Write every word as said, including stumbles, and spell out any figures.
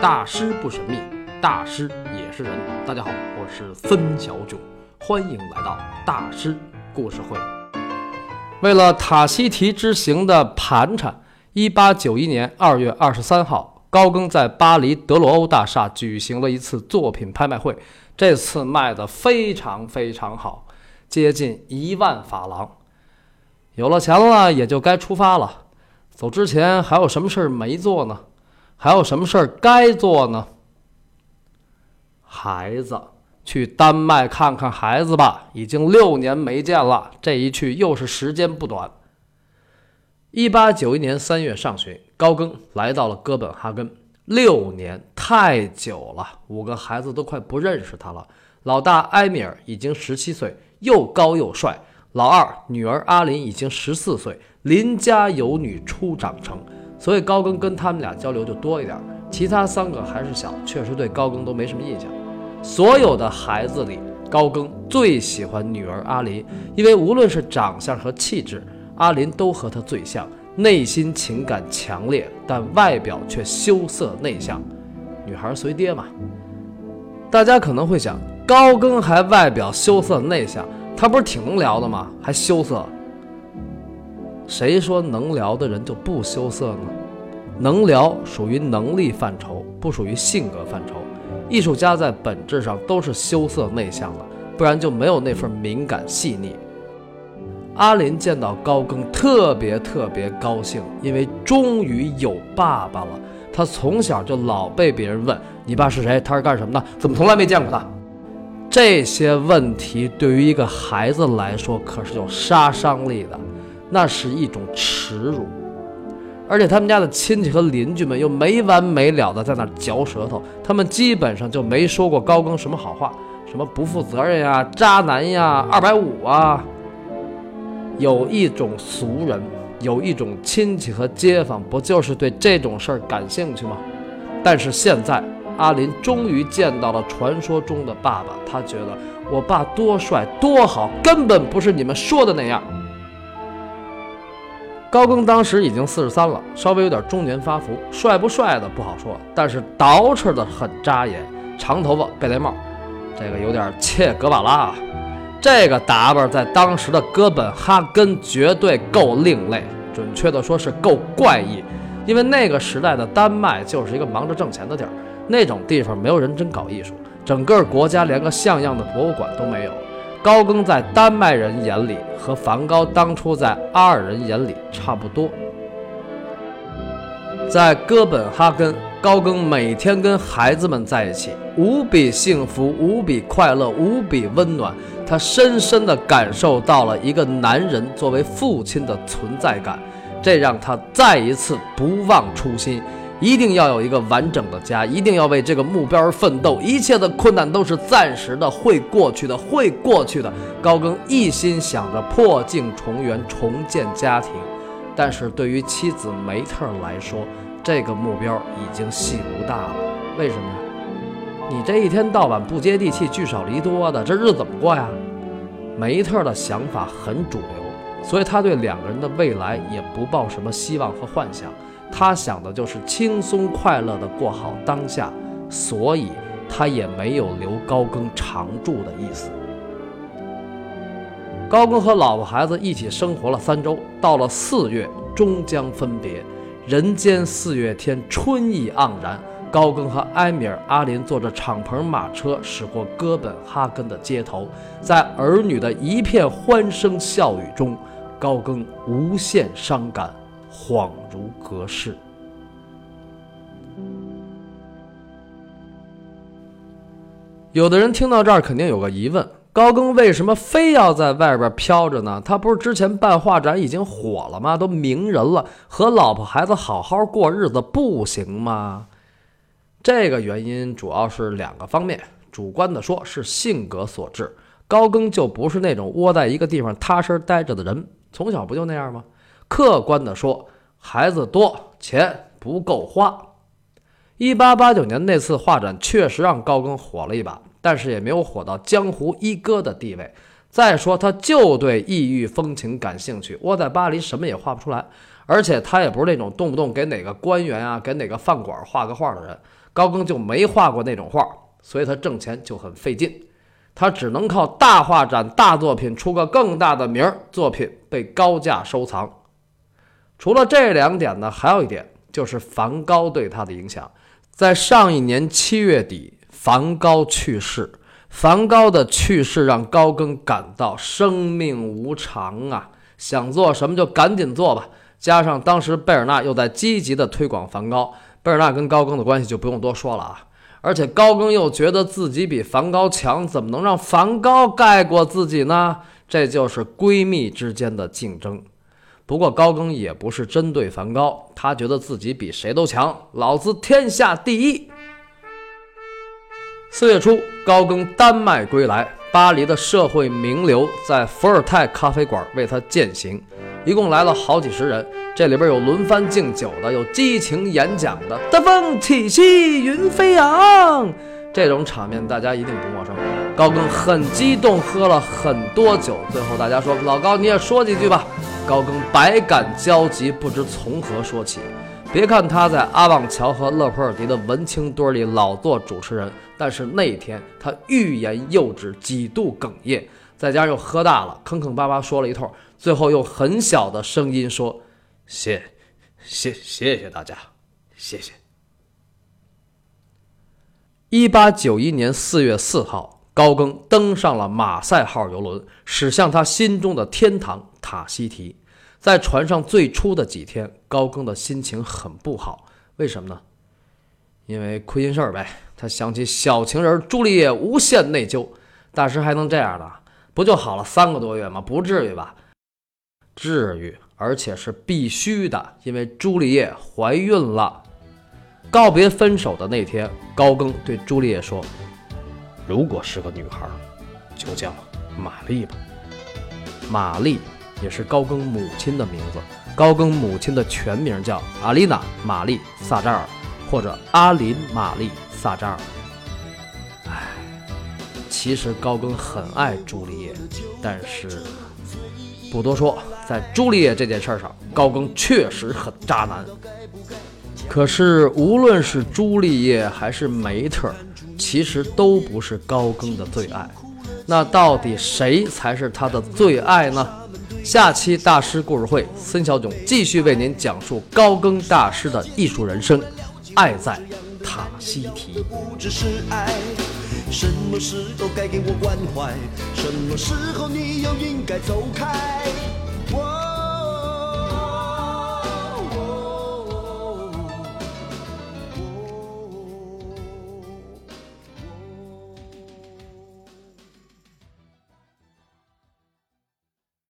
大师不神秘，大师也是人。大家好，我是森小九，欢迎来到大师故事会。为了塔希提之行的盘缠，一八九一年二月二十三号，高更在巴黎德罗欧大厦举行了一次作品拍卖会，这次卖得非常非常好，接近一万法郎。有了钱了，也就该出发了。走之前还有什么事儿没做呢？还有什么事儿该做呢？孩子，去丹麦看看孩子吧，已经六年没见了，这一去又是时间不短。一八九一年三月上旬，高更来到了哥本哈根，六年太久了，五个孩子都快不认识他了。老大埃米尔已经十七岁，又高又帅；老二女儿阿林已经十四岁，邻家有女初长成。所以高更跟他们俩交流就多一点，其他三个还是小，确实对高更都没什么印象。所有的孩子里，高更最喜欢女儿阿林，因为无论是长相和气质，阿林都和他最像，内心情感强烈，但外表却羞涩内向。女孩随爹嘛。大家可能会想，高更还外表羞涩内向，他不是挺能聊的吗？还羞涩？谁说能聊的人就不羞涩呢？能聊属于能力范畴，不属于性格范畴。艺术家在本质上都是羞涩内向的，不然就没有那份敏感细腻。阿林见到高更特别特别高兴，因为终于有爸爸了。他从小就老被别人问，你爸是谁？他是干什么的？怎么从来没见过他？这些问题对于一个孩子来说可是有杀伤力的，那是一种耻辱。而且他们家的亲戚和邻居们又没完没了的在那嚼舌头，他们基本上就没说过高更什么好话，什么不负责任呀、渣男呀、二百五啊。有一种俗人，有一种亲戚和街坊，不就是对这种事儿感兴趣吗？但是现在阿林终于见到了传说中的爸爸，他觉得我爸多帅多好，根本不是你们说的那样。高更当时已经四十三了，稍微有点中年发福，帅不帅的不好说，但是捯饬的很扎眼，长头发贝雷帽，这个有点切格瓦拉啊。这个打扮在当时的哥本哈根绝对够另类，准确的说是够怪异，因为那个时代的丹麦就是一个忙着挣钱的地儿，那种地方没有人真搞艺术，整个国家连个像样的博物馆都没有。高更在丹麦人眼里和梵高当初在阿尔人眼里差不多。在哥本哈根，高更每天跟孩子们在一起，无比幸福，无比快乐，无比温暖。他深深地感受到了一个男人作为父亲的存在感，这让他再一次不忘初心，一定要有一个完整的家，一定要为这个目标而奋斗，一切的困难都是暂时的，会过去的，会过去的。高更一心想着破镜重圆，重建家庭，但是对于妻子梅特来说，这个目标已经戏无大了。为什么呀？你这一天到晚不接地气，聚少离多的，这日子怎么过呀？梅特的想法很主流，所以他对两个人的未来也不抱什么希望和幻想，他想的就是轻松快乐地过好当下，所以他也没有留高更常住的意思。高更和老婆孩子一起生活了三周，到了四月终将分别。人间四月天，春意盎然。高更和埃米尔、阿林坐着敞篷马车驶过哥本哈根的街头，在儿女的一片欢声笑语中，高更无限伤感，恍如隔世。有的人听到这儿肯定有个疑问，高更为什么非要在外边飘着呢？他不是之前办画展已经火了吗？都名人了，和老婆孩子好好过日子不行吗？这个原因主要是两个方面，主观的说是性格所致。高更就不是那种窝在一个地方踏实待着的人，从小不就那样吗？客观的说，孩子多，钱不够花。一八八九年那次画展确实让高更火了一把，但是也没有火到江湖一哥的地位。再说他就对异域风情感兴趣，窝在巴黎什么也画不出来，而且他也不是那种动不动给哪个官员啊、给哪个饭馆画个画的人，高更就没画过那种画，所以他挣钱就很费劲。他只能靠大画展、大作品出个更大的名，作品被高价收藏。除了这两点呢，还有一点就是梵高对他的影响。在上一年七月底，梵高去世。梵高的去世让高更感到生命无常啊，想做什么就赶紧做吧。加上当时贝尔纳又在积极的推广梵高，贝尔纳跟高更的关系就不用多说了啊。而且高更又觉得自己比梵高强，怎么能让梵高盖过自己呢？这就是闺蜜之间的竞争。不过高更也不是针对梵高，他觉得自己比谁都强，老子天下第一。四月初，高更丹麦归来，巴黎的社会名流在伏尔泰咖啡馆为他践行，一共来了好几十人，这里边有轮番敬酒的，有激情演讲的，大风起兮云飞扬，这种场面大家一定不陌生。高更很激动，喝了很多酒，最后大家说，老高你也说几句吧。高更百感交集，不知从何说起。别看他在阿旺乔和勒普尔迪的文青堆里老做主持人，但是那天他欲言又止，几度哽咽，再加上又喝大了，坑坑巴巴说了一通，最后用很小的声音说，谢谢谢谢大家，谢谢。一八九一年四月四号，高更登上了马赛号游轮，驶向他心中的天堂塔希提。在船上最初的几天，高更的心情很不好，为什么呢？因为亏心事儿呗。他想起小情人朱丽叶，无限内疚。大师还能这样呢？不就好了三个多月吗？不至于吧？至于，而且是必须的，因为朱丽叶怀孕了。告别分手的那天，高更对朱丽叶说：“如果是个女孩，就叫玛丽吧。”玛丽也是高更母亲的名字，高更母亲的全名叫阿丽娜·玛丽·萨扎尔，或者阿琳·玛丽·萨扎尔。唉，其实高更很爱朱丽叶，但是不多说，在朱丽叶这件事上，高更确实很渣男。可是无论是朱丽叶还是梅特，其实都不是高更的最爱。那到底谁才是他的最爱呢？下期大师故事会，孙小炯继续为您讲述高更大师的艺术人生，爱在塔希提。什么时候该给我关怀，什么时候你又应该走开。